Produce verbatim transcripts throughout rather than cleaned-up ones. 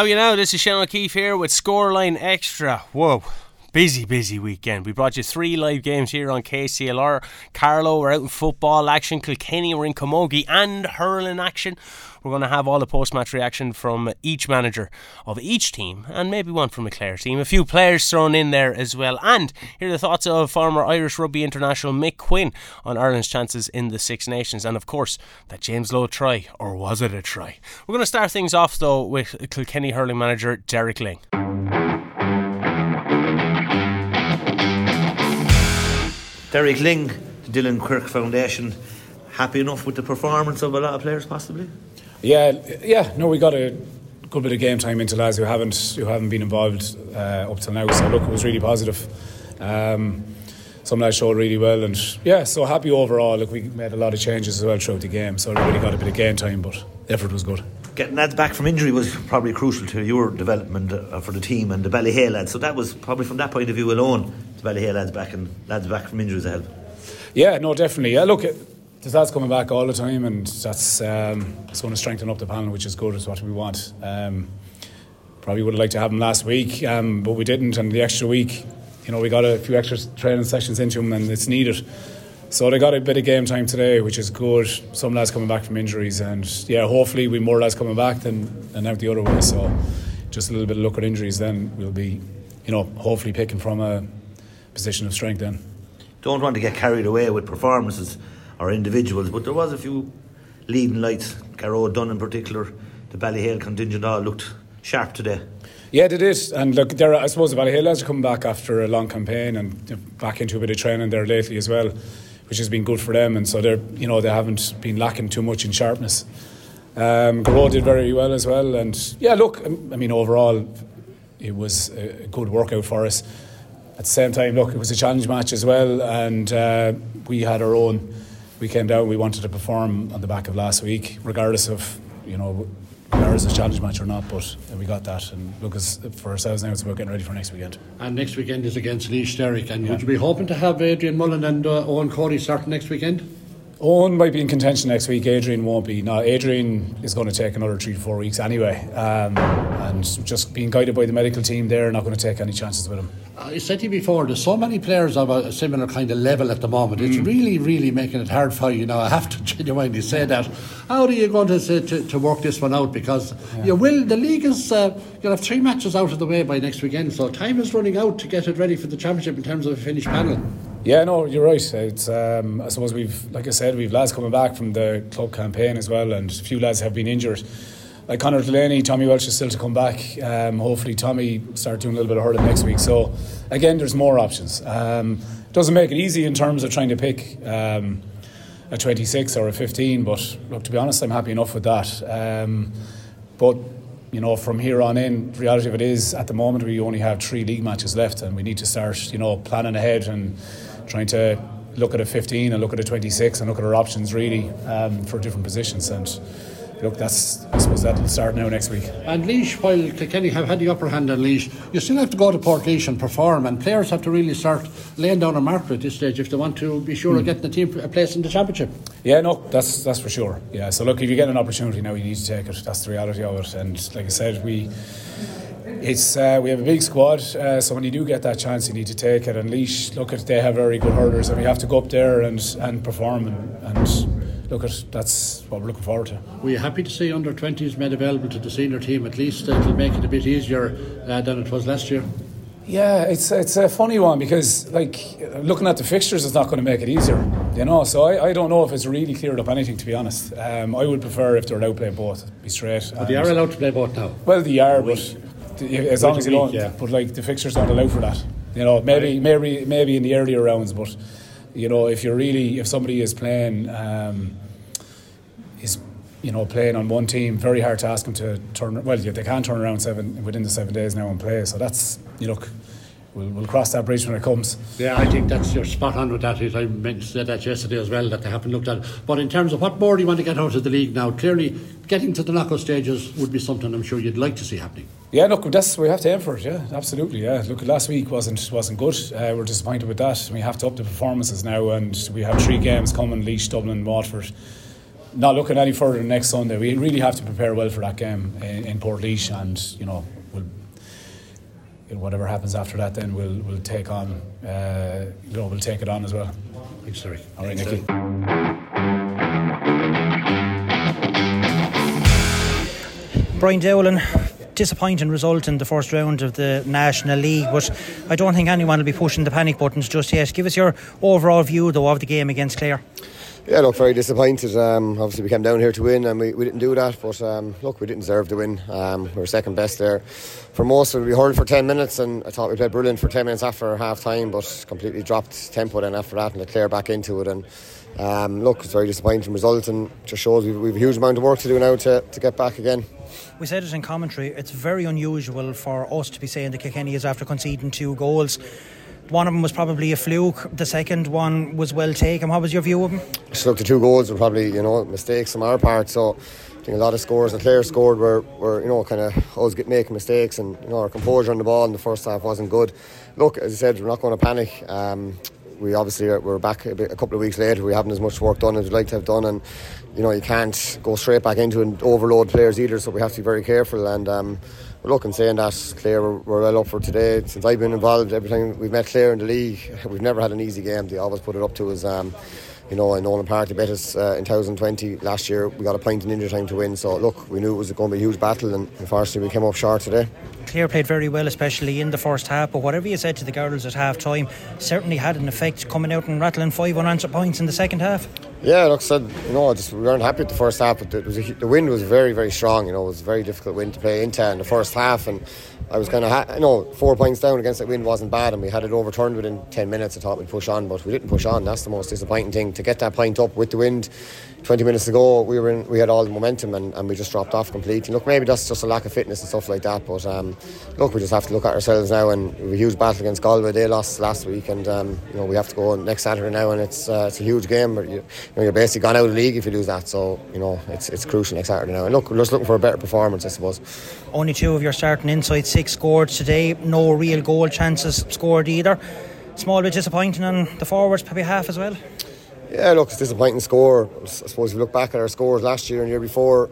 How you know? This is Sean O'Keefe here with Scoreline Extra. Whoa. Busy, busy weekend. We brought you three live games here on K C L R. Carlow were out in football action. Kilkenny were in camogie and hurling action. We're going to have all the post-match reaction from each manager of each team and maybe one from the Clare team. A few players thrown in there as well. And here are the thoughts of former Irish rugby international Mick Quinn on Ireland's chances in the Six Nations. And of course, that James Lowe try, or was it a try? We're going to start things off though with Kilkenny hurling manager Derek Ling. Derek Ling, the Dylan Quirk Foundation, happy enough with the performance of a lot of players, possibly? Yeah, yeah. No, we got a good bit of game time into lads who haven't who haven't been involved uh, up till now. So look, it was really positive. Um, some lads showed really well, and yeah, so happy overall. Look, we made a lot of changes as well throughout the game, so everybody got a bit of game time, but the effort was good. Getting lads back from injury was probably crucial to your development for the team and the Ballyhale lads. So that was probably, from that point of view alone, the Ballyhale lads back and lads back from injuries help. Yeah, no, definitely. Yeah, look, there's lads coming back all the time, and that's um, it's going to strengthen up the panel, which is good. It's what we want. Um, probably would have liked to have them last week, um, but we didn't. And the extra week, you know, we got a few extra training sessions into them, and it's needed. So they got a bit of game time today, which is good. Some lads coming back from injuries, and yeah, hopefully we more lads coming back than, than out the other way. So just a little bit of luck at injuries, then we'll be, you know, hopefully picking from a position of strength then. Don't want to get carried away with performances or individuals, but there was a few leading lights. Garot, Dunn in particular, the Ballyhale contingent all looked sharp today. Yeah, they did. And look, there, I suppose the Ballyhale lads are coming back after a long campaign and back into a bit of training there lately as well, which has been good for them, and so they're, you know, they haven't been lacking too much in sharpness. Um, Garot did very well as well, and yeah, look, I mean, overall, it was a good workout for us. At the same time, look, it was a challenge match as well, and uh, we had our own. We came down, we wanted to perform on the back of last week, regardless of, you know, regardless of a challenge match or not, but we got that. And look, as for ourselves now, it's about getting ready for next weekend. And next weekend is against Laois, Derek. And yeah. Would you be hoping to have Adrian Mullen and uh, Owen Cody starting next weekend? Owen might be in contention next week. Adrian won't be. Now, Adrian is going to take another three to four weeks anyway. Um, and just being guided by the medical team there, not going to take any chances with him. I said to you before, there's so many players of a similar kind of level at the moment. It's mm. really, really making it hard for you. Now, I have to genuinely say that. How are you going to say, to, to work this one out? Because yeah. you will. The league is, uh, you'll have three matches out of the way by next weekend. So time is running out to get it ready for the championship in terms of a finished panel. Yeah, no, you're right. It's um, I suppose we've, like I said, we've lads coming back from the club campaign as well, and a few lads have been injured. Like Conor Delaney, Tommy Welch is still to come back. Um, hopefully Tommy start doing a little bit of hurling next week. So, again, there's more options. Um, doesn't make it easy in terms of trying to pick um, a twenty-six or a fifteen, but look, to be honest, I'm happy enough with that. Um, but, you know, from here on in, the reality of it is, at the moment, we only have three league matches left, and we need to start, you know, planning ahead and trying to look at a fifteen and look at a twenty-six and look at our options really um, for different positions. And look, that's, I suppose that'll start now next week. And Laois, while Kilkenny have had the upper hand on Laois, you still have to go to Portlaoise and perform, and players have to really start laying down a marker at this stage if they want to be sure mm. of getting the team a place in the championship. Yeah, no, that's that's for sure. Yeah, so look, if you get an opportunity now, you need to take it. That's the reality of it. And like I said, we. It's uh, we have a big squad, uh, so when you do get that chance, you need to take it. And Laois, look at, they have very good hurlers, and we have to go up there and and perform. And, and look at, that's what we're looking forward to. Were you happy to see under twenties made available to the senior team? At least it'll make it a bit easier uh, than it was last year. Yeah, it's it's a funny one because, like, looking at the fixtures, it's not going to make it easier, you know. So I, I don't know if it's really cleared up anything, to be honest. Um, I would prefer if they're allowed to play both. Be straight. But they are allowed to play both now. Well, they are, but. As long as you don't, yeah. But like the fixtures don't allow for that. You know, maybe, right. maybe, maybe in the earlier rounds. But you know, if you're really, if somebody is playing, um, is you know playing on one team, very hard to ask them to turn. Well, yeah, they can turn around seven within the seven days now and play. So that's you look. We'll, we'll cross that bridge when it comes. Yeah, I think that's you're spot on with that. I meant to say that yesterday as well, that they haven't looked at it. But in terms of what more do you want to get out of the league now? Clearly, getting to the knockout stages would be something I'm sure you'd like to see happening. Yeah, look, that's we have to aim for it. Yeah, absolutely. Yeah, look, last week wasn't wasn't good. Uh, we're disappointed with that. We have to up the performances now, and we have three games coming: Laois, Dublin, Watford. not looking any further than next Sunday. We really have to prepare well for that game in, in Portlaoise, and you know, we'll, you know, whatever happens after that, then we'll we'll take on, uh, you know, we'll take it on as well. Thanks, Derek. All right, Nicky. Brian Dowling. Disappointing result in the first round of the National League, but I don't think anyone will be pushing the panic buttons just yet. Give us your overall view though of the game against Clare. Yeah, look, very disappointed. Um, obviously we came down here to win and we, we didn't do that, but um, look, we didn't deserve to win. Um, we were second best there for most of it. We hurled for ten minutes and I thought we played brilliant for ten minutes after half time, but completely dropped tempo then after that and Clare back into it. And um, look, it's very disappointing result and just shows we've, we've a huge amount of work to do now to, to get back again. We said it in commentary, it's very unusual for us to be saying the Kilkenny is after conceding two goals. One of them was probably a fluke, the second one was well taken. What was your view of them? Just look, the two goals were probably, you know, mistakes from our part, so I think a lot of scores that Clare scored were, were, you know, kind of always get making mistakes, and you know, our composure on the ball in the first half wasn't good. Look, as I said, we're not going to panic. Um, we obviously are, we're back a, bit, a couple of weeks later, we haven't as much work done as we'd like to have done, and you know, you can't go straight back into and overload players either, so we have to be very careful. And um, look, in saying that, Clare were, were well up for today. Since I've been involved, every time we've met Clare in the league, we've never had an easy game. They always put it up to us. Um, you know, in Nolan Park, they bet us uh, in twenty twenty last year. We got a point in injury time to win, so look, we knew it was going to be a huge battle, and unfortunately we came up short today. Clare played very well, especially in the first half, but whatever you said to the girls at half time certainly had an effect, coming out and rattling five unanswered points in the second half. Yeah, look, said you know, just, we weren't happy at the first half, but it was a, the wind was very, very strong. You know, it was a very difficult wind to play into in the first half, and I was kind of, ha- you know, four points down against that wind wasn't bad, and we had it overturned within ten minutes. I thought we'd push on, but we didn't push on. That's the most disappointing thing. To get that point up with the wind, twenty minutes ago, we were in, we had all the momentum, and, and we just dropped off completely. Look, maybe that's just a lack of fitness and stuff like that, but um, look, we just have to look at ourselves now, and we have a huge battle against Galway. They lost last week, and um, you know, we have to go next Saturday now, and it's uh, it's a huge game. But you, You know, you're basically gone out of the league if you lose that, so you know, it's it's crucial next Saturday now. And look, we're just looking for a better performance, I suppose. Only two of your starting inside six scored today, no real goal chances scored either. Small bit disappointing on the forwards, probably half as well. Yeah, look, it's a disappointing score. I suppose if you look back at our scores last year and the year before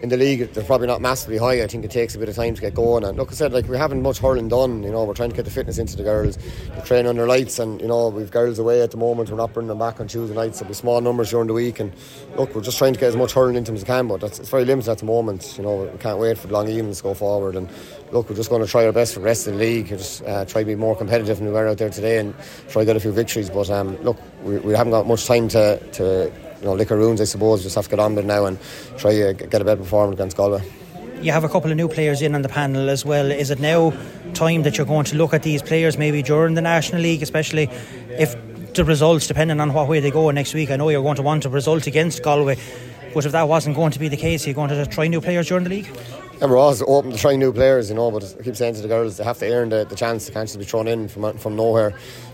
in the league, they're probably not massively high. I think it takes a bit of time to get going. And look, I said, like, we haven't much hurling done. You know, we're trying to get the fitness into the girls. They train under lights, and you know, we've girls away at the moment. We're not bringing them back on Tuesday nights. There'll be small numbers during the week. And look, we're just trying to get as much hurling into them as we can. But that's, it's very limited at the moment. You know, we can't wait for the long evenings to go forward. And look, we're just going to try our best for the rest of the league. We're just uh, try to be more competitive than we were out there today, and try to get a few victories. But um, look, we, we haven't got much time to. to You know, lick our wounds, I suppose. Just have to get on with it now and try to uh, get a better performance against Galway. You have a couple of new players in on the panel as well. Is it now time that you're going to look at these players maybe during the National League, especially if the results, depending on what way they go next week? I know you're going to want a result against Galway, but if that wasn't going to be the case, you're going to try new players during the league? Yeah, we're always open to trying new players, you know, but I keep saying to the girls, they have to earn the, the chance. They can't just be thrown in from from nowhere.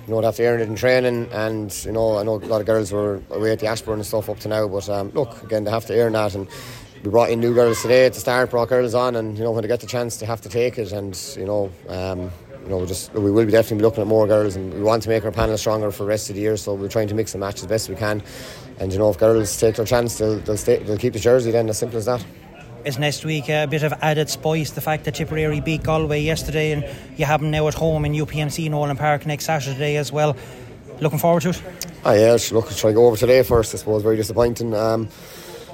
You know, they have to earn it in training, and you know, I know a lot of girls were away at the Ashburn and stuff up to now, but um, look, again, they have to earn that. And we brought in new girls today at the start, brought girls on, and you know, when they get the chance, they have to take it. And you know, um, you know, we just we will be definitely be looking at more girls, and we want to make our panel stronger for the rest of the year. So we're trying to mix and match as best we can. And you know, if girls take their chance, they'll they'll, stay, they'll keep the jersey. Then, as simple as that. Is next week a bit of added spice, the fact that Tipperary beat Galway yesterday, and you have them now at home in U P M C Nolan Park next Saturday as well? Looking forward to it? Ah, yeah, look, try to go over today first, I suppose. Very disappointing. Um,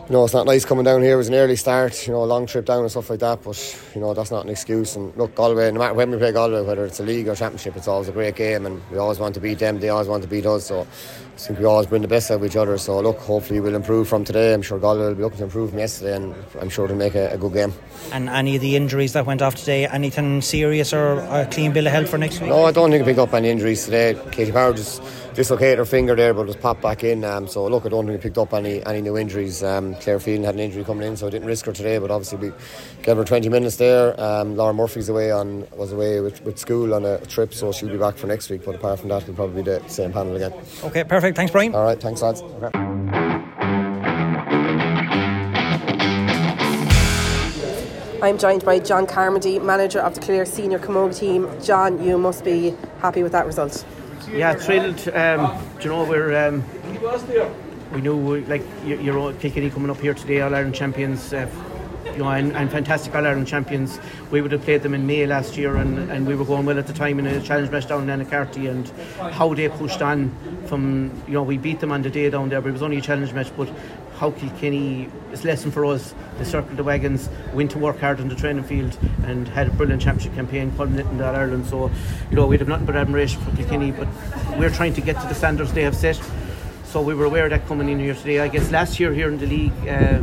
you know, it's not nice coming down here. It was an early start, you know, a long trip down and stuff like that, but you know, that's not an excuse. And look, Galway, no matter when we play Galway, whether it's a league or championship, it's always a great game, and we always want to beat them, they always want to beat us, so I think we always bring the best out of each other. So look, hopefully we'll improve from today. I'm sure Galway will be looking to improve from yesterday, and I'm sure they'll make a, a good game. And any of the injuries that went off today, anything serious or a clean bill of health for next week? No, I don't think we picked up any injuries today. Katie Power just dislocated her finger there, but it was popped back in. Um, so look, I don't think we picked up any, any new injuries. Um, Claire Fielding had an injury coming in, so I didn't risk her today, but obviously we gave her twenty minutes there. Um, Laura Murphy's away on was away with, with school on a trip, so she'll be back for next week. But apart from that, it'll probably be the same panel again. Okay, perfect. Perfect. Thanks, Brian. All right, thanks, lads. Okay. I'm joined by John Carmody, manager of the Clare Senior Camogie team. John, you must be happy with that result. Yeah, thrilled. Um, do you know, we're um, we knew, like, you're Kilkenny coming up here today, All-Ireland champions, uh, you know, and, and fantastic All-Ireland champions. We would have played them in May last year, and, and we were going well at the time in a challenge match down in Anacarty, and how they pushed on from, you know, we beat them on the day down there, but it was only a challenge match, but how Kilkenny, it's a lesson for us, they circled the wagons, went to work hard on the training field, and had a brilliant championship campaign culminating in the All-Ireland. So, you know, we'd have nothing but admiration for Kilkenny, but we're trying to get to the standards they have set. So we were aware of that coming in here today. I guess last year here in the league, uh,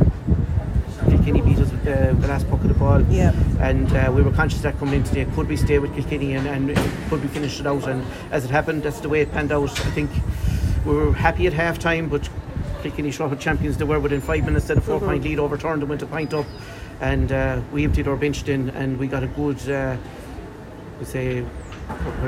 Kilkenny beat us with the, the last puck of the ball. Yeah. And uh, we were conscious that coming in today, could we stay with Kilkenny and, and could we finish it out? And as it happened, that's the way it panned out. I think we were happy at half time, but Kilkenny shot at champions they were within five minutes, then a four mm-hmm. point lead overturned and went a pint up. And uh, we emptied our bench then, and we got a good, uh, we say,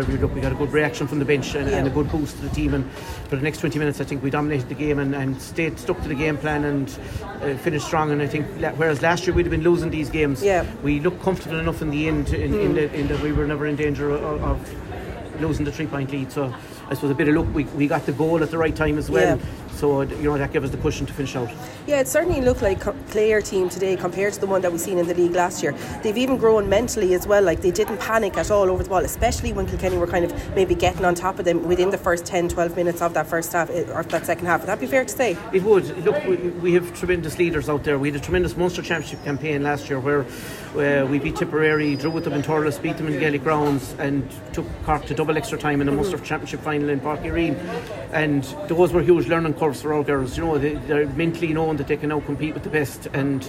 we got a good reaction from the bench and, yeah. and a good boost to the team, and for the next twenty minutes I think we dominated the game and, and stayed stuck to the game plan and uh, finished strong. And I think whereas last year we'd have been losing these games, yeah. we looked comfortable enough in the end in, mm. in, the, in that we were never in danger of, of losing the three point lead. So I suppose a bit of luck, we, we got the goal at the right time as well, yeah. so you know that gave us the cushion to finish out. Yeah, it certainly looked like a Clare team today compared to the one that we've seen in the league last year. They've even grown mentally as well, like they didn't panic at all over the ball, especially when Kilkenny were kind of maybe getting on top of them within the first ten to twelve minutes of that first half, or that second half. Would that be fair to say? It would. Look, we, we have tremendous leaders out there. We had a tremendous Munster Championship campaign last year where uh, we beat Tipperary, drew with them in Torlas, beat them in Gaelic Grounds, and took Cork to double extra time in the mm-hmm. Munster Championship final in Parkereen. And those were huge learning curves for our girls. You know, they, they're mentally knowing that they can now compete with the best. And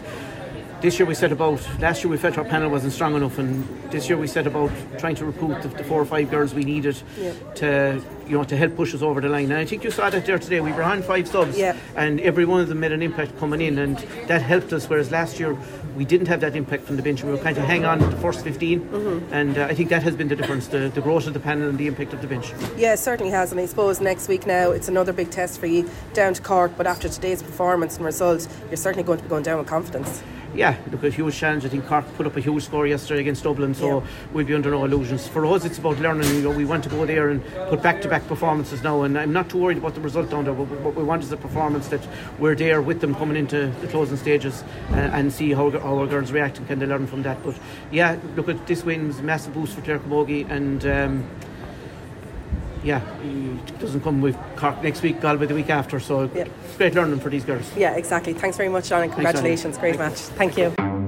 this year we set about, last year we felt our panel wasn't strong enough, and this year we set about trying to recruit the, the four or five girls we needed yep. to, you know, to help push us over the line. And I think you saw that there today. We were on five subs yep. and every one of them made an impact coming in, and that helped us, whereas last year we didn't have that impact from the bench. We were kind of hang on to the first fifteen mm-hmm. and uh, I think that has been the difference, the, the growth of the panel and the impact of the bench. Yeah, it certainly has. And I suppose next week now it's another big test for you down to Cork, but after today's performance and result you're certainly going to be going down with confidence. Yeah, look, a huge challenge. I think Cork put up a huge score yesterday against Dublin, so yeah. we'll be under no illusions. For us it's about learning, you know, we want to go there and put back-to-back performances now, and I'm not too worried about the result down there, but what we want is a performance that we're there with them coming into the closing stages and, and see how, how our girls react and can they learn from that. But yeah, look, at this win was a massive boost for Clare Camogie, and um, yeah, it doesn't come with Cork next week, Galway the week after, so yeah. great learning for these girls. Yeah, exactly. Thanks very much, Sean, and congratulations. Thanks, great Thank match. You. Thank you.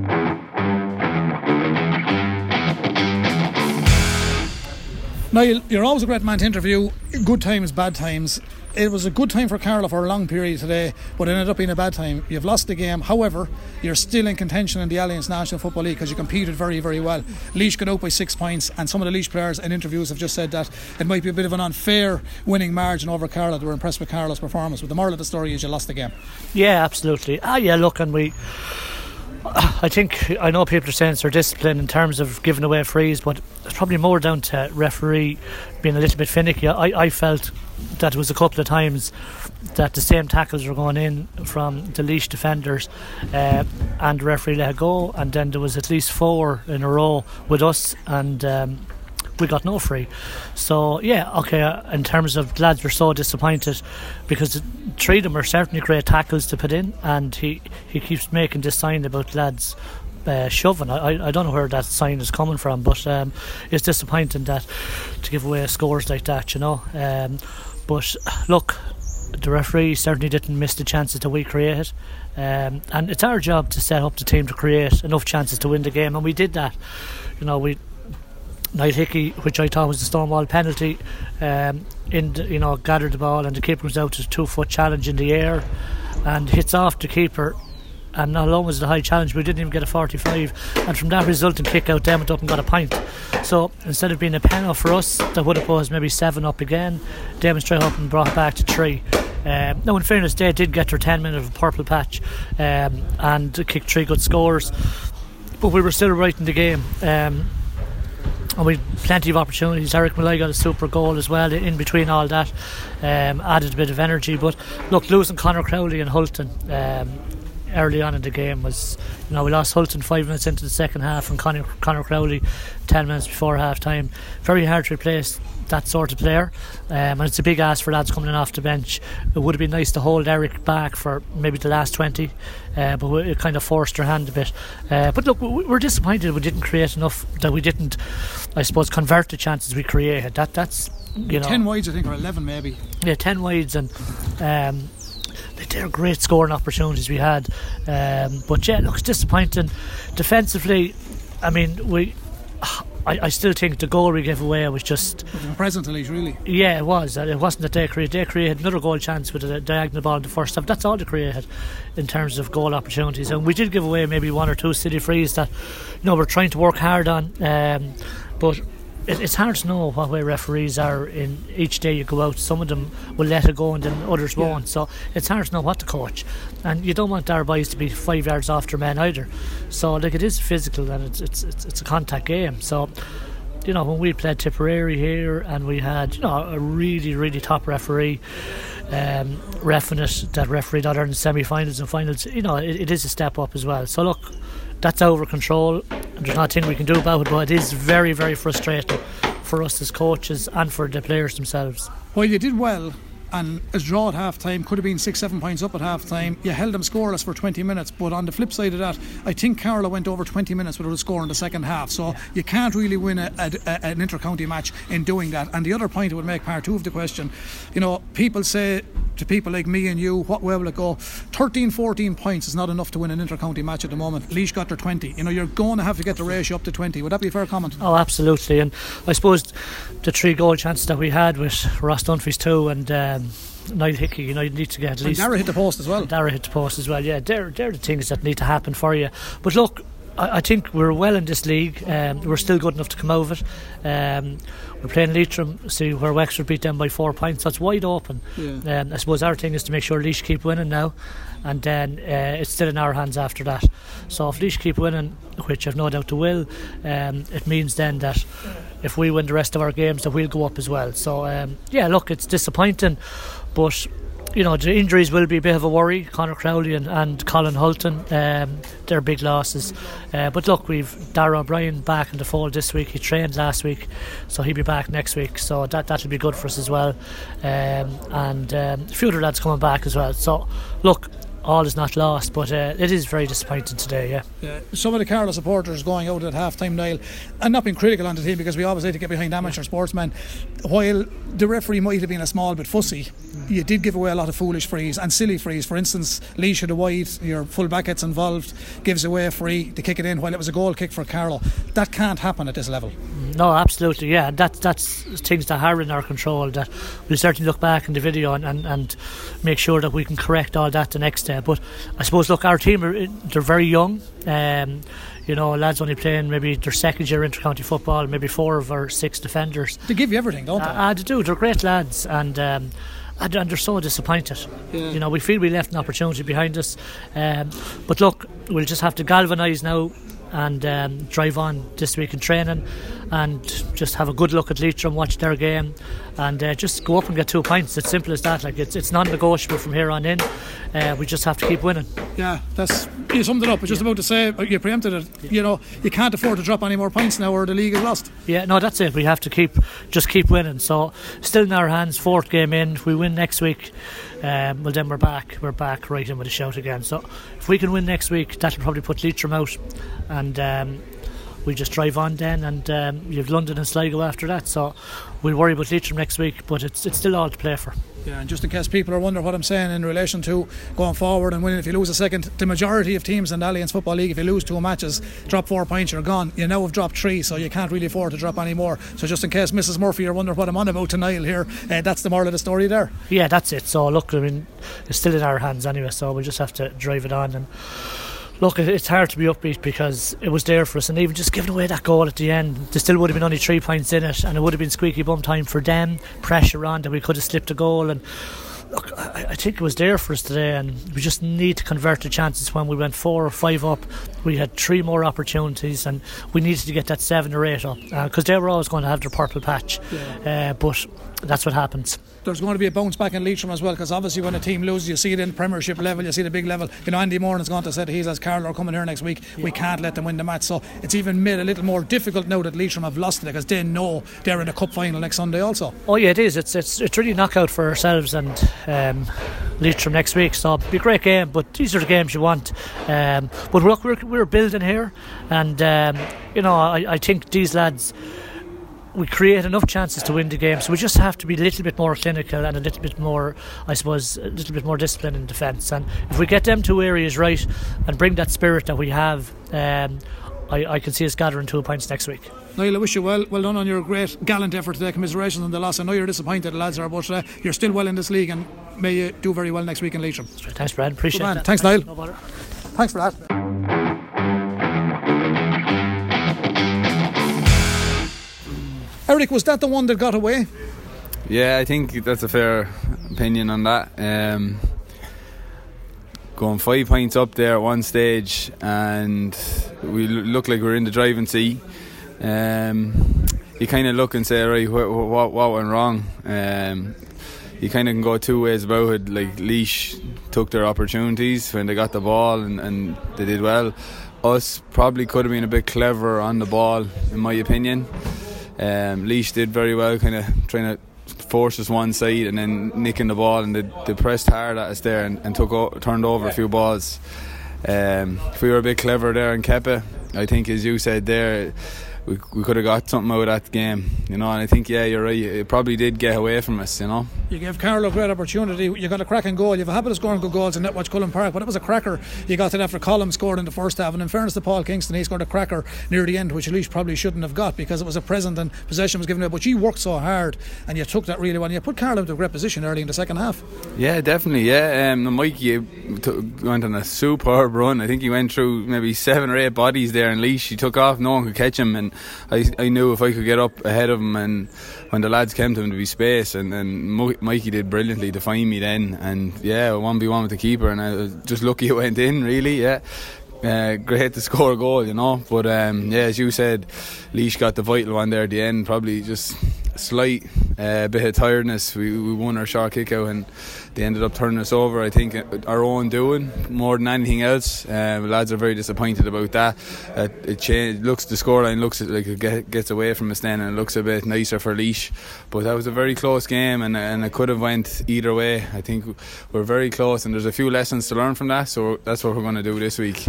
Niall, you're always a great man to interview. Good times, bad times. It was a good time for Carlow for a long period today, but it ended up being a bad time. You've lost the game. However, you're still in contention in the Alliance National Football League because you competed very, very well. Laois got out by six points, and some of the Laois players in interviews have just said that it might be a bit of an unfair winning margin over Carlow. They were impressed with Carlow's performance, but the moral of the story is you lost the game. Yeah, absolutely. Ah, yeah, look, and we... I think, I know people are saying it's their discipline in terms of giving away frees, but it's probably more down to referee being a little bit finicky. I, I felt that it was a couple of times that the same tackles were going in from the Laois defenders uh, and the referee let it go, and then there was at least four in a row with us, and um, we got no free. So yeah, okay, uh, in terms of lads, we're so disappointed because three of them are certainly great tackles to put in, and he, he keeps making this sign about lads uh, shoving. I I don't know where that sign is coming from, but um, it's disappointing that to give away scores like that, you know. Um, but look, the referee certainly didn't miss the chances that we created, um, and it's our job to set up the team to create enough chances to win the game, and we did that. You know, we. Night Hickey, which I thought was the Stonewall penalty, um, in the, you know, gathered the ball and the keeper was out to a two foot challenge in the air and hits off the keeper, and not alone was the high challenge, we didn't even get a forty-five, and from that resulting kick out them went up and got a pint. So instead of being a penal for us that would have posed maybe seven up again, they went straight up and brought it back to three. Um, now in fairness they did get their ten minutes of a purple patch um, and kicked three good scores, but we were still right in the game. Um, And we had plenty of opportunities. Eric Mulai got a super goal as well in between all that, um, added a bit of energy. But look, losing Conor Crowley and Hulton um, early on in the game was, you know, we lost Hulton five minutes into the second half and Conor, Conor Crowley ten minutes before half time. Very hard to replace that sort of player, um, and it's a big ask for lads coming in off the bench. It would have been nice to hold Eric back for maybe the last twenty, uh, but it kind of forced their hand a bit. Uh, but look, we're disappointed we didn't create enough, that we didn't, I suppose, convert the chances we created. That that's you know, ten wides I think, or eleven maybe. Yeah, ten wides, and um, they're great scoring opportunities we had. Um, but yeah, it looks disappointing. Defensively, I mean, we. I, I still think the goal we gave away was just a present, at least, really. Yeah, it was. It wasn't that they created. They created another goal chance with a diagonal ball in the first half. That's all they created in terms of goal opportunities. And we did give away maybe one or two city frees that, you know, we're trying to work hard on. Um, but it, it's hard to know what way referees are in each day you go out. Some of them will let it go and then others yeah. won't. So it's hard to know what to coach. And you don't want our boys to be five yards after men either. So like, it is physical, and it's it's it's, it's a contact game. So, you know, when we played Tipperary here, and we had, you know, a really really top referee um, refing it, that refereed other than semi-finals and finals, you know, it, it is a step up as well. So look, that's over control. There's nothing we can do about it, but it is very very frustrating for us as coaches and for the players themselves. Well, you did well, and as draw at half time, could have been six seven points up at half time. You held them scoreless for twenty minutes, but on the flip side of that, I think Carlow went over twenty minutes without a score in the second half, so yeah. you can't really win a, a, a, an inter-county match in doing that. And the other point I would make, part two of the question, you know, people say to people like me and you, what way will it go? thirteen fourteen points is not enough to win an inter-county match at the moment. Laois got their twenty, you know, you're going to have to get the ratio up to twenty. Would that be a fair comment? Oh, absolutely. And I suppose the three goal chances that we had with Ross Dunphy's two and um, Night Hickey, you know, you need to get at least. And Darragh hit the post as well. Darragh hit the post as well. Yeah, they're they're the things that need to happen for you. But look, I, I think we're well in this league. Um, we're still good enough to come over it. Um, we're playing Leitrim, see where Wexford beat them by four points. That's wide open. Yeah. Um, I suppose our thing is to make sure Laois keep winning now, and then uh, it's still in our hands after that. So if Laois keep winning, which I've no doubt they will, um, it means then that if we win the rest of our games, that we'll go up as well. So um, yeah, look, it's disappointing. But, you know, the injuries will be a bit of a worry. Conor Crowley and, and Colin Hulton, um, they're big losses. Uh, but look, we've Darragh O'Brien back in the fold this week. He trained last week, so he'll be back next week. So that, that'll be good for us as well. Um, and um, a few other lads coming back as well. So, look, all is not lost, but uh, it is very disappointing today, yeah. yeah. Some of the Carlow supporters going out at half-time, Niall, and not being critical on the team, because we always like to get behind amateur yeah. sportsmen. While the referee might have been a small bit fussy, mm. you did give away a lot of foolish frees and silly frees. For instance, Laois had a wide, your full-back gets involved, gives away a free to kick it in while it was a goal kick for Carlow. That can't happen at this level. No, absolutely, yeah. That, that's things that are in our control, that we'll certainly look back in the video and, and, and make sure that we can correct all that the next day. But I suppose, look, our team, are, they're very young. Um, you know, lads only playing maybe their second year inter-county football, maybe four of our six defenders. They give you everything, don't they? Uh, they do. They're great lads, and um, and they're so disappointed. Yeah. You know, we feel we left an opportunity behind us. Um, but look, we'll just have to galvanise now and um, drive on this week in training, and just have a good look at Leitrim, watch their game, and uh, just go up and get two points. It's simple as that. Like, it's it's non-negotiable from here on in. Uh, we just have to keep winning. Yeah, that's you summed it up. I was just yeah. about to say, you preempted it. Yeah. You know, you can't afford to drop any more points now, or the league is lost. Yeah, no, that's it. We have to keep just keep winning. So still in our hands, fourth game in. If we win next week, um, well then we're back. We're back right in with a shout again. So if we can win next week, that'll probably put Leitrim out, and. Um, We just drive on then, and um, you have London and Sligo after that, so we'll worry about Leitrim next week, but it's it's still all to play for. Yeah, and just in case people are wondering what I'm saying in relation to going forward and winning, if you lose a second, the majority of teams in the Alliance Football League, if you lose two matches, drop four points, you're gone. You now have dropped three, so you can't really afford to drop any more. So just in case Missus Murphy are wondering what I'm on about to Niall here, uh, that's the moral of the story there. Yeah, that's it. So look, I mean, it's still in our hands anyway, so we'll just have to drive it on. And look, it's hard to be upbeat because it was there for us, and even just giving away that goal at the end, there still would have been only three points in it, and it would have been squeaky bum time for them, pressure on that we could have slipped a goal. And look, I think it was there for us today, and we just need to convert the chances. When we went four or five up, we had three more opportunities, and we needed to get that seven or eight up, because uh, they were always going to have their purple patch. Yeah. Uh, but But that's what happens. There's going to be a bounce back in Leitrim as well, because obviously when a team loses, you see it in Premiership level, you see the big level. You know, Andy Moran has gone to say he's as Carlow coming here next week. Yeah. We can't let them win the match, so it's even made a little more difficult now that Leitrim have lost it, because they know they're in a cup final next Sunday also. Oh yeah, it is. It's it's it's really knockout for ourselves and um, Leitrim next week. So it'll be a great game, but these are the games you want. Um, but we're, we're we're building here, and um, you know, I, I think these lads, we create enough chances to win the game, so we just have to be a little bit more clinical and a little bit more, I suppose, a little bit more disciplined in defence. And if we get them two areas right and bring that spirit that we have, um, I, I can see us gathering two points next week. Niall, I wish you well. Well done on your great, gallant effort today. Commiserations on the loss. I know you're disappointed, lads are, but uh, you're still well in this league, and may you do very well next week in Leitrim. Thanks, Brad. Appreciate it. Thanks, Niall. No bother. Thanks for that. Eric, was that the one that got away? Yeah, I think that's a fair opinion on that. Um, going five points up there at one stage, and we look like we're in the driving seat. Um, you kind of look and say, right, what, what, what went wrong? Um, you kind of can go two ways about it. Like, Leash took their opportunities when they got the ball, and, and they did well. Us probably could have been a bit cleverer on the ball, in my opinion. Um, Leash did very well, kind of trying to force us one side and then nicking the ball, and they, they pressed hard at us there and, and took o- turned over a few balls. Um, if we were a bit clever there and kept it, I think, as you said there, we we could have got something out of that game, you know. And I think, yeah, you're right, it probably did get away from us, you know. You gave Carlow a great opportunity. You got a cracking goal. You have a habit of scoring good goals in Netwatch Cullen Park, but it was a cracker. You got it after Colum scored in the first half, and in fairness to Paul Kingston, he scored a cracker near the end, which Leash probably shouldn't have got, because it was a present and possession was given away. But you worked so hard and you took that really well, and you put Carlow into a great position early in the second half. Yeah, definitely, yeah. um, Mikey went on a superb run. I think he went through maybe seven or eight bodies there, and Leash, he took off, no one could catch him, and I, I knew if I could get up ahead of him, and when the lads came to him, to be space, and then Mikey did brilliantly to find me then, and yeah, one v one with the keeper, and I was just lucky it went in, really. Yeah, uh, great to score a goal, you know. But um, yeah, as you said, Leash got the vital one there at the end, probably just slight uh, bit of tiredness. We, we won our short kick out, and they ended up turning us over, I think, our own doing more than anything else. Uh, the lads are very disappointed about that. Uh, it changed, looks, the scoreline looks like it gets away from us then, and it looks a bit nicer for Leash. But that was a very close game, and and it could have went either way. I think we're very close, and there's a few lessons to learn from that, so that's what we're going to do this week.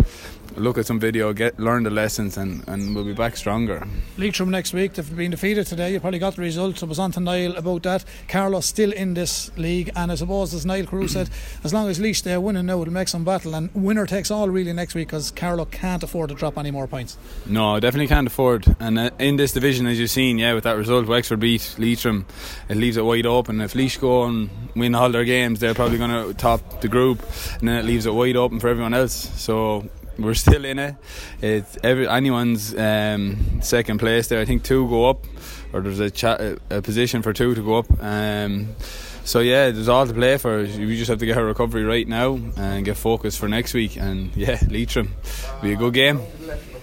Look at some video, get learn the lessons, and, and we'll be back stronger. Leitrim next week, they've been defeated today. You probably got the results. I was on to Niall about that. Carlow still in this league, and I suppose, as Niall Carew said, as long as Leash they're winning now, it'll make some battle, and winner takes all really next week, because Carlow can't afford to drop any more points. No, definitely can't afford. And uh, in this division, as you've seen, yeah, with that result, Wexford beat Leitrim, it leaves it wide open. If Leash go and win all their games, they're probably going to top the group, and then it leaves it wide open for everyone else. So we're still in it. It's every, anyone's um, second place there. I think two go up, or there's a, cha- a position for two to go up. Um, so yeah, there's all to play for. We just have to get our recovery right now and get focused for next week. And yeah, Leitrim, it'll be a good game.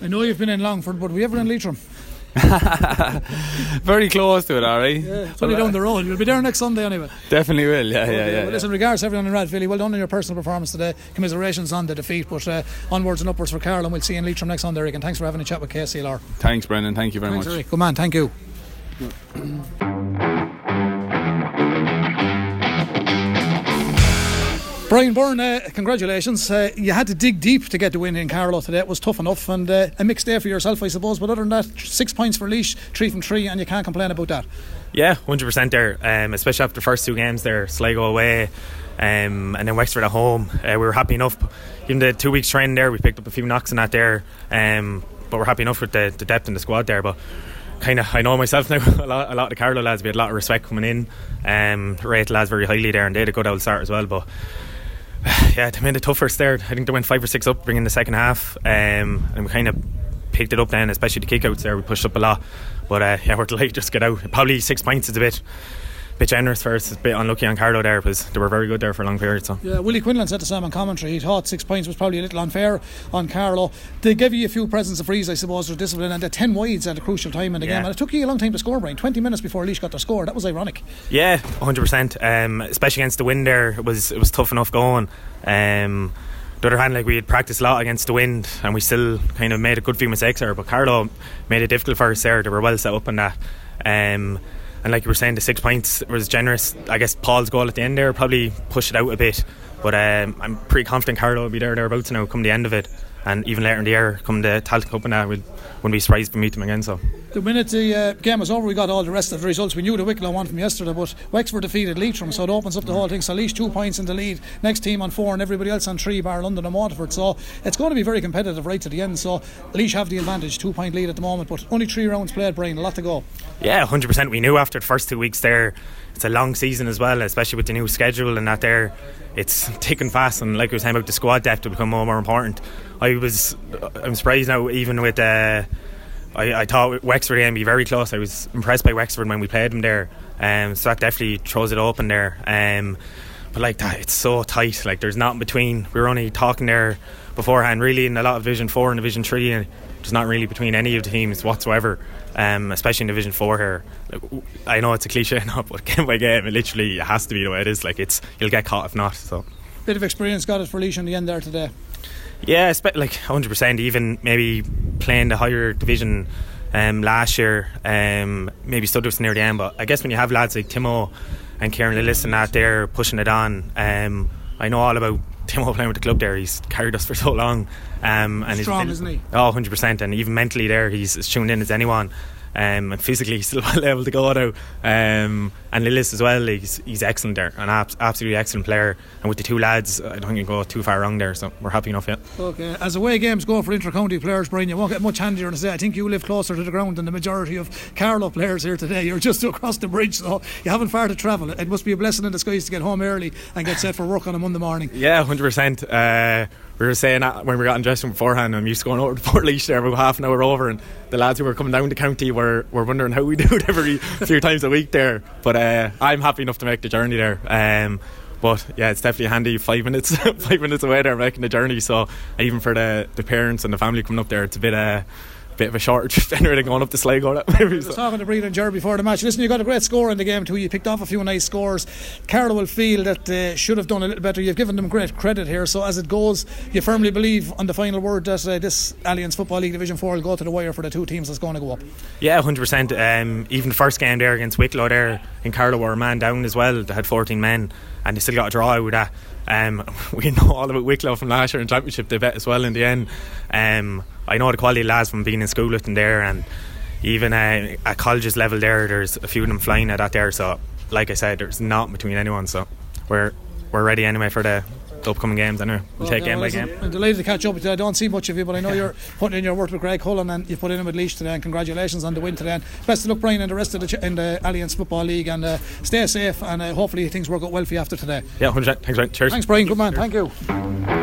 I know you've been in Longford, but were you ever in Leitrim? Very close to it, alright. Yeah, it's only well, down the road. You'll be there next Sunday anyway. Definitely will. Yeah, yeah, yeah. Well, listen, yeah. Regards to everyone in Radville. Well done on your personal performance today. Commiserations on the defeat, but uh, onwards and upwards for Carlow. We'll see you in Leitrim next Sunday again. Thanks for having a chat with K C L R. Thanks, Brendan. Thank you very Thanks, much. Eric. Good man. Thank you. Brian Byrne, uh, congratulations. Uh, you had to dig deep to get the win in Carlow today. It was tough enough, and uh, a mixed day for yourself, I suppose. But other than that, six points for Leash, three from three, and you can't complain about that. Yeah, one hundred percent there, um, especially after the first two games there, Sligo away um, and then Wexford at home. Uh, we were happy enough. Even the two weeks training there, we picked up a few knocks in that there, um, but we're happy enough with the, the depth in the squad there. But kind of, I know myself now, a lot, a lot of the Carlow lads, we had a lot of respect coming in. Um, rate the lads very highly there, and they had a good old start as well, but yeah, they made it tough first there. I think they went five or six up bringing the second half, um, and we kind of picked it up then, especially the kick outs there. We pushed up a lot, but uh, yeah, we're delighted just to get out. Probably six points is a bit bit generous first, a bit unlucky on Carlow there, because they were very good there for a long period. So yeah, Willie Quinlan said to Sam on commentary he thought six points was probably a little unfair on Carlow. They gave you a few presents of frees, I suppose, for discipline, and the ten wides at a crucial time in the yeah. game, and it took you a long time to score, Brian. twenty minutes before Leash got their score. That was ironic. Yeah, one hundred percent, um, especially against the wind there. It was, it was tough enough going. Um, the other hand, like, we had practiced a lot against the wind, and we still kind of made a good few mistakes there, but Carlow made it difficult for us there. They were well set up in that. Um, and like you were saying, the six points was generous. I guess Paul's goal at the end there probably pushed it out a bit, but um, I'm pretty confident Carlow will be there thereabouts now come the end of it, and even later in the year come the Talc Cup, and I would, wouldn't be surprised if we meet them again. So the minute the uh, game was over, we got all the rest of the results. We knew the Wicklow one from yesterday, but Wexford defeated Leitrim, so it opens up the whole thing. So Leash two points in the lead, next team on four, and everybody else on three bar London and Waterford. So it's going to be very competitive right to the end. So Leash have the advantage, two point lead at the moment, but only three rounds played, Brian, a lot to go. Yeah, one hundred percent. We knew after the first two weeks there, it's a long season as well, especially with the new schedule and that there, it's ticking fast, and like we were saying about the squad depth to become more and more important. I was, I'm surprised now, even with uh, I, I thought Wexford would be very close. I was impressed by Wexford when we played them there, um, so that definitely throws it open there, um, but like that, it's so tight, like there's nothing between. We were only talking there beforehand, really, in a lot of Division four and Division three, and there's not really between any of the teams whatsoever, um, especially in Division four here. Like, I know it's a cliche and all, but game by game it literally has to be the way it is. Like, it's, you'll get caught if not. So bit of experience got it for Leitrim in the end there today. Yeah, like one hundred percent, even maybe playing the higher division um, last year, um, maybe stood us near the end, but I guess when you have lads like Timo and Kieran Lillis and that there pushing it on, um, I know all about Timo playing with the club there. He's carried us for so long, um, and strong, he's, isn't he? Oh, one hundred percent, and even mentally there he's as tuned in as anyone, um, and physically he's still well able to go out, um, and Lillis as well, he's, he's excellent there, an ab- absolutely excellent player, and with the two lads I don't think you can go too far wrong there, so we're happy enough. Yet okay, as away games go for inter-county players, Brian, you won't get much handier than today. I think you live closer to the ground than the majority of Carlow players here today. You're just across the bridge, so you haven't far to travel. It must be a blessing in disguise to get home early and get set for work on a Monday morning. Yeah, one hundred percent. uh, we were saying that when we got in dressing beforehand, I'm used to going over to Portlaoise there about half an hour over, and the lads who were coming down the county were, were wondering how we do it every few times a week there, but uh, I'm happy enough to make the journey there, um, but yeah, it's definitely handy, five minutes five minutes away there making the journey. So even for the, the parents and the family coming up there, it's a bit uh, bit of a shortage anyway, going up to Sligo. That maybe, so. I was talking to Brian and Jerry before the match. Listen, you got a great score in the game too. You picked off a few nice scores. Carlow will feel that they should have done a little better. You've given them great credit here, so as it goes, you firmly believe on the final word that uh, this Alliance Football League Division four will go to the wire for the two teams that's going to go up. Yeah, one hundred percent. um, even the first game there against Wicklow there in Carlow were a man down as well. They had fourteen men and they still got a draw out of that. Um, we know all about Wicklow from last year in Championship. They bet as well in the end. um, I know the quality of lads from being in school with them there, and even uh, at colleges level there, there's a few of them flying at that there. So like I said, there's not between anyone, so we're we're ready anyway for the upcoming games. Anyway, we'll, well take yeah, game well, by game. I'm delighted to catch up with you. I don't see much of you, but I know you're putting in your work with Greg Cullen, and you put in with Leash today, and congratulations on the win today, and best of luck, Brian, and the rest of the ch- in the Alliance Football League, and uh, stay safe, and uh, hopefully things work out well for you after today. Yeah, one hundred percent. Thanks, Brian. Cheers. Thanks, Brian. Good man. Cheers. Thank you.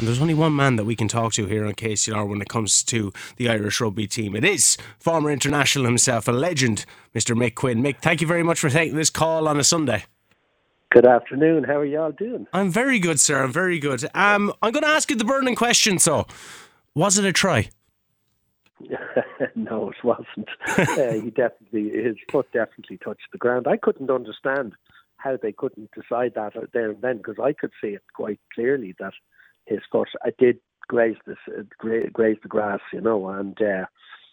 And there's only one man that we can talk to here on K C L R when it comes to the Irish rugby team. It is former international himself, a legend, Mister Mick Quinn. Mick, thank you very much for taking this call on a Sunday. Good afternoon. How are y'all doing? I'm very good, sir. I'm very good. Um, I'm going to ask you the burning question, so. Was it a try? No, it wasn't. uh, he definitely, his foot definitely touched the ground. I couldn't understand how they couldn't decide that there and then, because I could see it quite clearly that his foot, I did graze this, uh, gra- graze the grass, you know, and uh,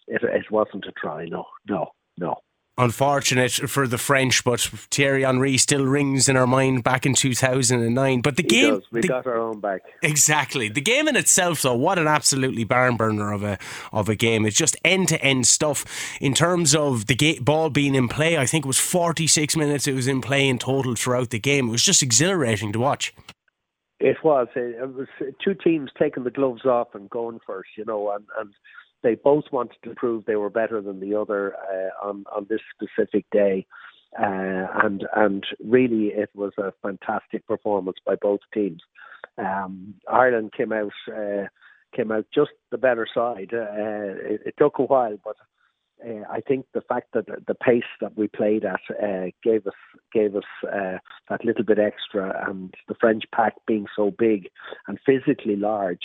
it, it wasn't a try. No, no, no. Unfortunate for the French, but Thierry Henry still rings in our mind back in two thousand nine. But the he game, does. we the, got our own back. Exactly. The game in itself, though, what an absolutely barn burner of a of a game. It's just end to end stuff in terms of the ga- ball being in play. I think it was forty-six minutes. It was in play in total throughout the game. It was just exhilarating to watch. It was. It was two teams taking the gloves off and going first, you know, and, and they both wanted to prove they were better than the other uh, on, on this specific day. Uh, and and really, it was a fantastic performance by both teams. Um, Ireland came out uh, came out just the better side. Uh, it, it took a while, but Uh, I think the fact that the pace that we played at uh, gave us gave us uh, that little bit extra, and the French pack being so big and physically large,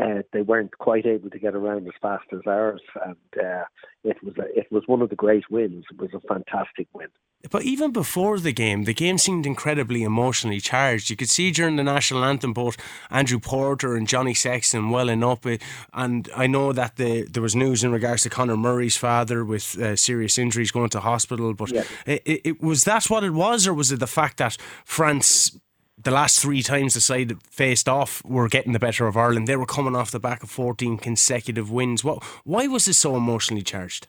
uh, they weren't quite able to get around as fast as ours. And uh, it was a, it was one of the great wins. It was a fantastic win. But even before the game, the game seemed incredibly emotionally charged. You could see during the national anthem both Andrew Porter and Johnny Sexton welling up. And I know that the, there was news in regards to Conor Murray's father with uh, serious injuries going to hospital. But yes. it, it, was that what it was, or was it the fact that France, the last three times the side faced off, were getting the better of Ireland? They were coming off the back of fourteen consecutive wins. What? Why was it so emotionally charged?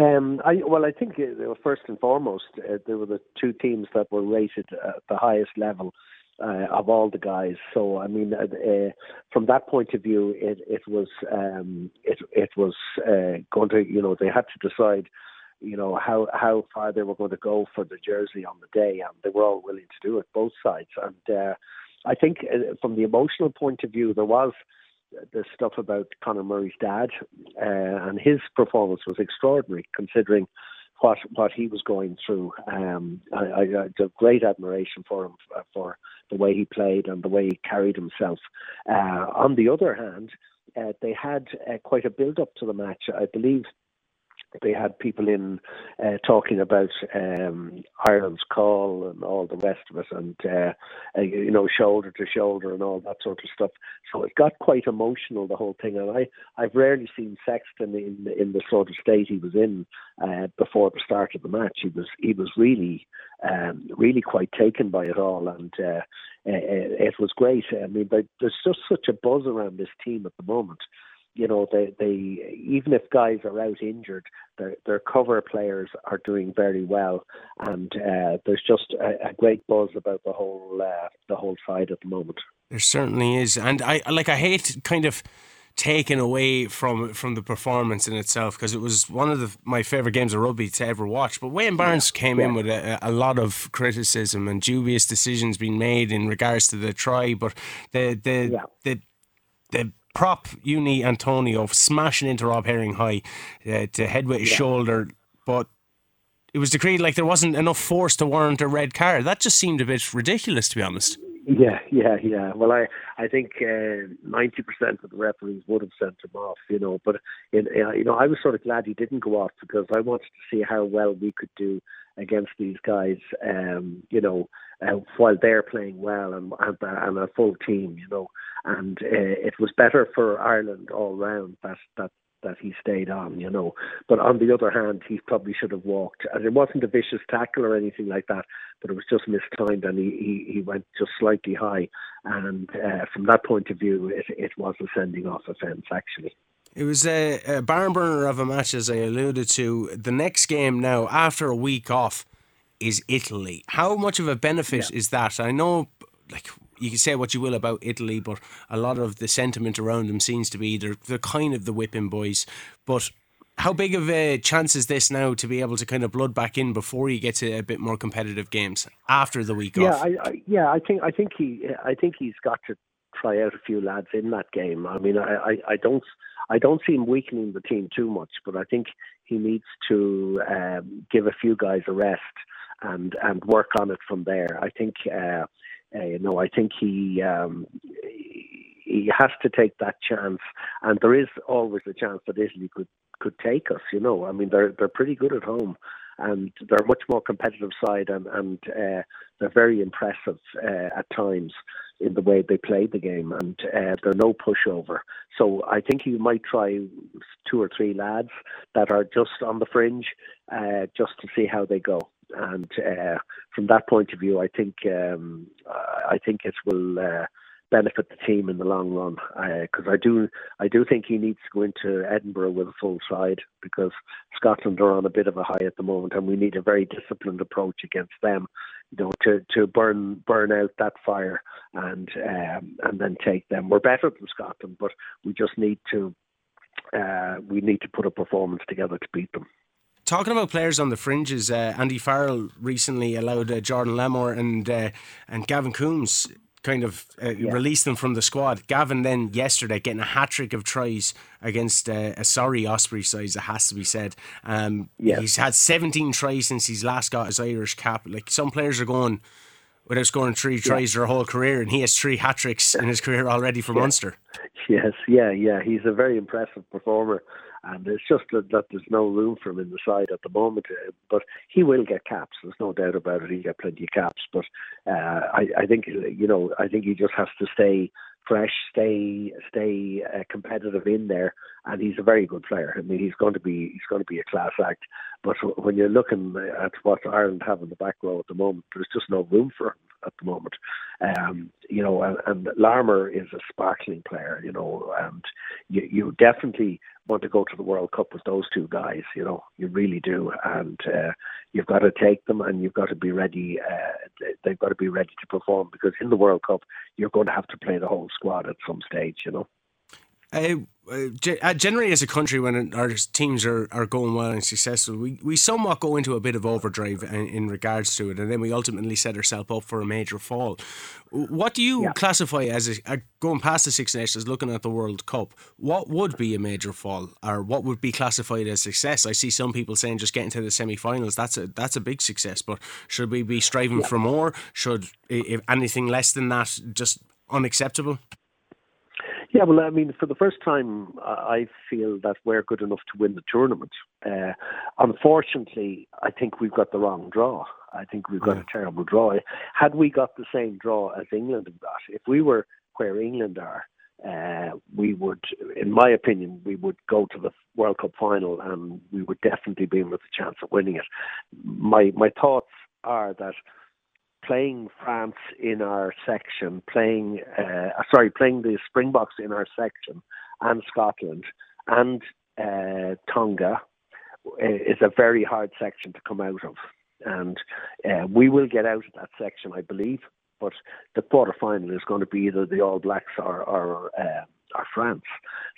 Um, I, well, I think uh, first and foremost, uh, there were the two teams that were rated at the highest level uh, of all the guys. So, I mean, uh, uh, from that point of view, it it was um, it it was uh, going to, you know, they had to decide, you know, how how far they were going to go for the jersey on the day, and they were all willing to do it, both sides. And uh, I think uh, from the emotional point of view, there was the stuff about Conor Murray's dad, uh, and his performance was extraordinary considering what what he was going through. Um, I, I, I have great admiration for him uh, for the way he played and the way he carried himself. Uh, on the other hand, uh, they had uh, quite a build-up to the match. I believe they had people in uh, talking about um, Ireland's call and all the rest of it, and uh, uh, you know, shoulder to shoulder and all that sort of stuff. So it got quite emotional, the whole thing. And I, I've rarely seen Sexton in in the sort of state he was in uh, before the start of the match. He was he was really um, really quite taken by it all, and uh, it, it was great. I mean, there's just such a buzz around this team at the moment. You know, they, they even if guys are out injured, their, their cover players are doing very well, and uh, there's just a, a great buzz about the whole uh, the whole side at the moment. There certainly is, and I like I hate kind of taken away from from the performance in itself, because it was one of the, my favourite games of rugby to ever watch. But Wayne Barnes yeah, came yeah. in with a, a lot of criticism and dubious decisions being made in regards to the try, but the the yeah. the the. Prop Uni Antonio smashing into Rob Herring high uh, to head with his yeah. shoulder, but it was decreed like there wasn't enough force to warrant a red card. That just seemed a bit ridiculous, to be honest. Yeah, yeah, yeah. Well, I, I think uh, ninety percent of the referees would have sent him off, you know, but, in, uh, you know, I was sort of glad he didn't go off, because I wanted to see how well we could do against these guys, um, you know, uh, while they're playing well and, and, and a full team, you know. And uh, it was better for Ireland all round that, that that he stayed on, you know. But on the other hand, he probably should have walked. And it wasn't a vicious tackle or anything like that, but it was just mistimed, and he, he, he went just slightly high. And uh, from that point of view, it, it was a sending off offence, actually. It was a, a barn burner of a match, as I alluded to. The next game now, after a week off, is Italy. How much of a benefit yeah. is that? I know, like, you can say what you will about Italy, but a lot of the sentiment around them seems to be they're, they're kind of the whipping boys. But how big of a chance is this now to be able to kind of blood back in before you get to a bit more competitive games after the week yeah, off? I, I, yeah, I think I think he I think he's got to try out a few lads in that game. I mean, I, I, I don't. I don't see him weakening the team too much, but I think he needs to um, give a few guys a rest and, and work on it from there. I think, uh, uh, you know, I think he um, he has to take that chance, and there is always a chance that Italy could, could take us. You know, I mean, they're they're pretty good at home, and they're a much more competitive side, and and uh, they're very impressive uh, at times in the way they played the game, and uh, they're no pushover. So I think you might try two or three lads that are just on the fringe, uh, just to see how they go. And uh, from that point of view, I think um, I think it will uh, benefit the team in the long run, because uh, I do I do think he needs to go into Edinburgh with a full side, because Scotland are on a bit of a high at the moment, and we need a very disciplined approach against them. You know, to, to burn burn out that fire and um, and then take them. We're better than Scotland, but we just need to uh, we need to put a performance together to beat them. Talking about players on the fringes, uh, Andy Farrell recently allowed uh, Jordan Lamour and uh, and Gavin Coombs kind of uh, yeah. released them from the squad. Gavin then yesterday getting a hat-trick of tries against uh, a sorry Osprey side, it has to be said. Um, yeah. He's had seventeen tries since he's last got his Irish cap. Like, some players are going without scoring three tries yeah. their whole career, and he has three hat-tricks in his career already for yeah. Munster. Yes, yeah, yeah. He's a very impressive performer. And it's just that, that there's no room for him in the side at the moment. But he will get caps. There's no doubt about it. He'll get plenty of caps. But uh, I, I think, you know, I think he just has to stay fresh, stay stay uh, competitive in there. And he's a very good player. I mean, he's going to be he's going to be a class act. But when you're looking at what Ireland have in the back row at the moment, there's just no room for him at the moment. Um, you know, and, and Larmour is a sparkling player, you know, and you, you definitely want to go to the World Cup with those two guys, you know, you really do. And uh, you've got to take them, and you've got to be ready. Uh, they've got to be ready to perform, because in the World Cup, you're going to have to play the whole squad at some stage, you know. Uh, uh, generally as a country, when our teams are, are going well and successful, we, we somewhat go into a bit of overdrive in, in regards to it, and then we ultimately set ourselves up for a major fall. What do you yeah. classify as a, a, going past the Six Nations, looking at the World Cup, what would be a major fall, or what would be classified as success? I see some people saying just getting to the semi-finals, that's a, that's a big success, but should we be striving yeah. for more? Should, if anything less than that, just unacceptable? Yeah, well, I mean, for the first time, I feel that we're good enough to win the tournament. Uh, unfortunately, I think we've got the wrong draw. I think we've got yeah. a terrible draw. Had we got the same draw as England have got, if we were where England are, uh, we would, in my opinion, we would go to the World Cup final, and we would definitely be in with a chance of winning it. My my thoughts are that playing France in our section, playing uh, sorry, playing the Springboks in our section, and Scotland and uh, Tonga is a very hard section to come out of, and uh, we will get out of that section, I believe. But the quarter final is going to be either the All Blacks or or, uh, or France.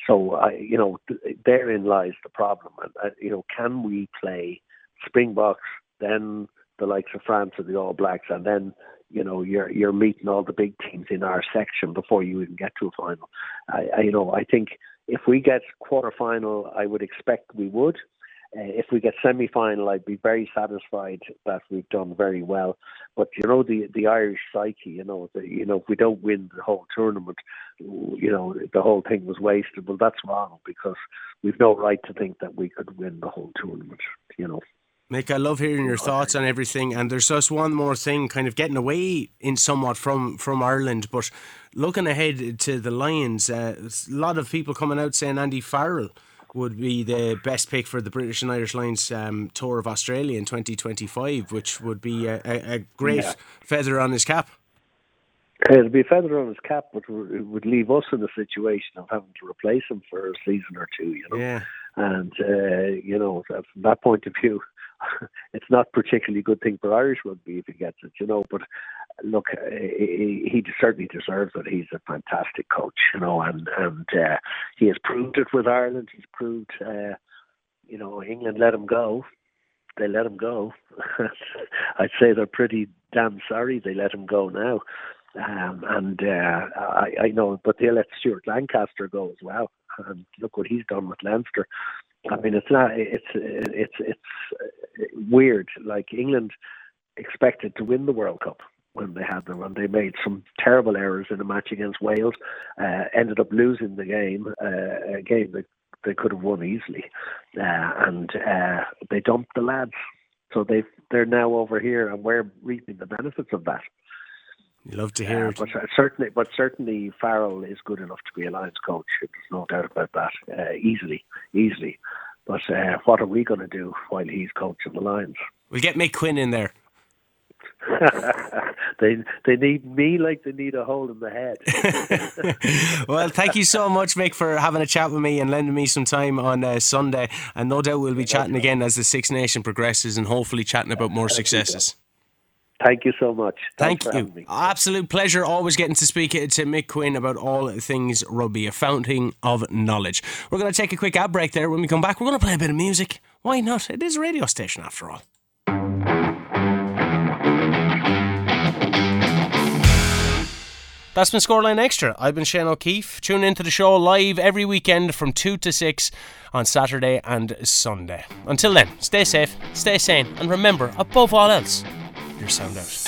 So I, you know, therein lies the problem. Uh, you know, can we play Springboks, then the likes of France or the All Blacks, and then, you know, you're you're meeting all the big teams in our section before you even get to a final. I, I you know, I think if we get quarterfinal, I would expect we would. Uh, if we get semi-final, I'd be very satisfied that we've done very well. But you know, the the Irish psyche, you know, the, you know, if we don't win the whole tournament, you know, the whole thing was wasted. Well, that's wrong, because we've no right to think that we could win the whole tournament, you know. Mick, I love hearing your thoughts on everything, and there's just one more thing, kind of getting away in somewhat from, from Ireland, but looking ahead to the Lions, uh, a lot of people coming out saying Andy Farrell would be the best pick for the British and Irish Lions um, tour of Australia in twenty twenty-five, which would be a, a great yeah. feather on his cap. It'll be a feather on his cap, but it would leave us in a situation of having to replace him for a season or two, you know. Yeah. And, uh, you know, from that point of view, it's not a particularly good thing for Irish rugby if he gets it, you know. But look, he, he certainly deserves it. He's a fantastic coach, you know, and and uh, he has proved it with Ireland. He's proved, uh, you know, England let him go. They let him go. I'd say they're pretty damn sorry they let him go now. Um, and uh, I, I know, but they let Stuart Lancaster go as well. And look what he's done with Leinster. I mean, it's not. It's it's it's weird. Like, England expected to win the World Cup when they had them, and they made some terrible errors in a match against Wales. Uh, ended up losing the game, uh, a game that they could have won easily, uh, and uh, they dumped the lads. So they they're now over here, and we're reaping the benefits of that. You love to hear uh, it. But certainly, but certainly Farrell is good enough to be a Lions coach. There's no doubt about that. Uh, easily, easily. But uh, what are we going to do while he's coaching the Lions? We'll get Mick Quinn in there. they they need me like they need a hole in the head. Well, thank you so much, Mick, for having a chat with me and lending me some time on uh, Sunday. And no doubt we'll be chatting again as the Six Nations progresses, and hopefully chatting about more successes. Thank you so much. Thanks Thank you. Me. Absolute pleasure. Always getting to speak to Mick Quinn about all things rugby, a fountain of knowledge. We're going to take a quick ad break there. When we come back, we're going to play a bit of music. Why not? It is a radio station after all. That's been Scoreline Extra. I've been Sean O'Keefe. Tune into the show live every weekend from two to six on Saturday and Sunday. Until then, stay safe, stay sane, and remember, above all else, your sound out.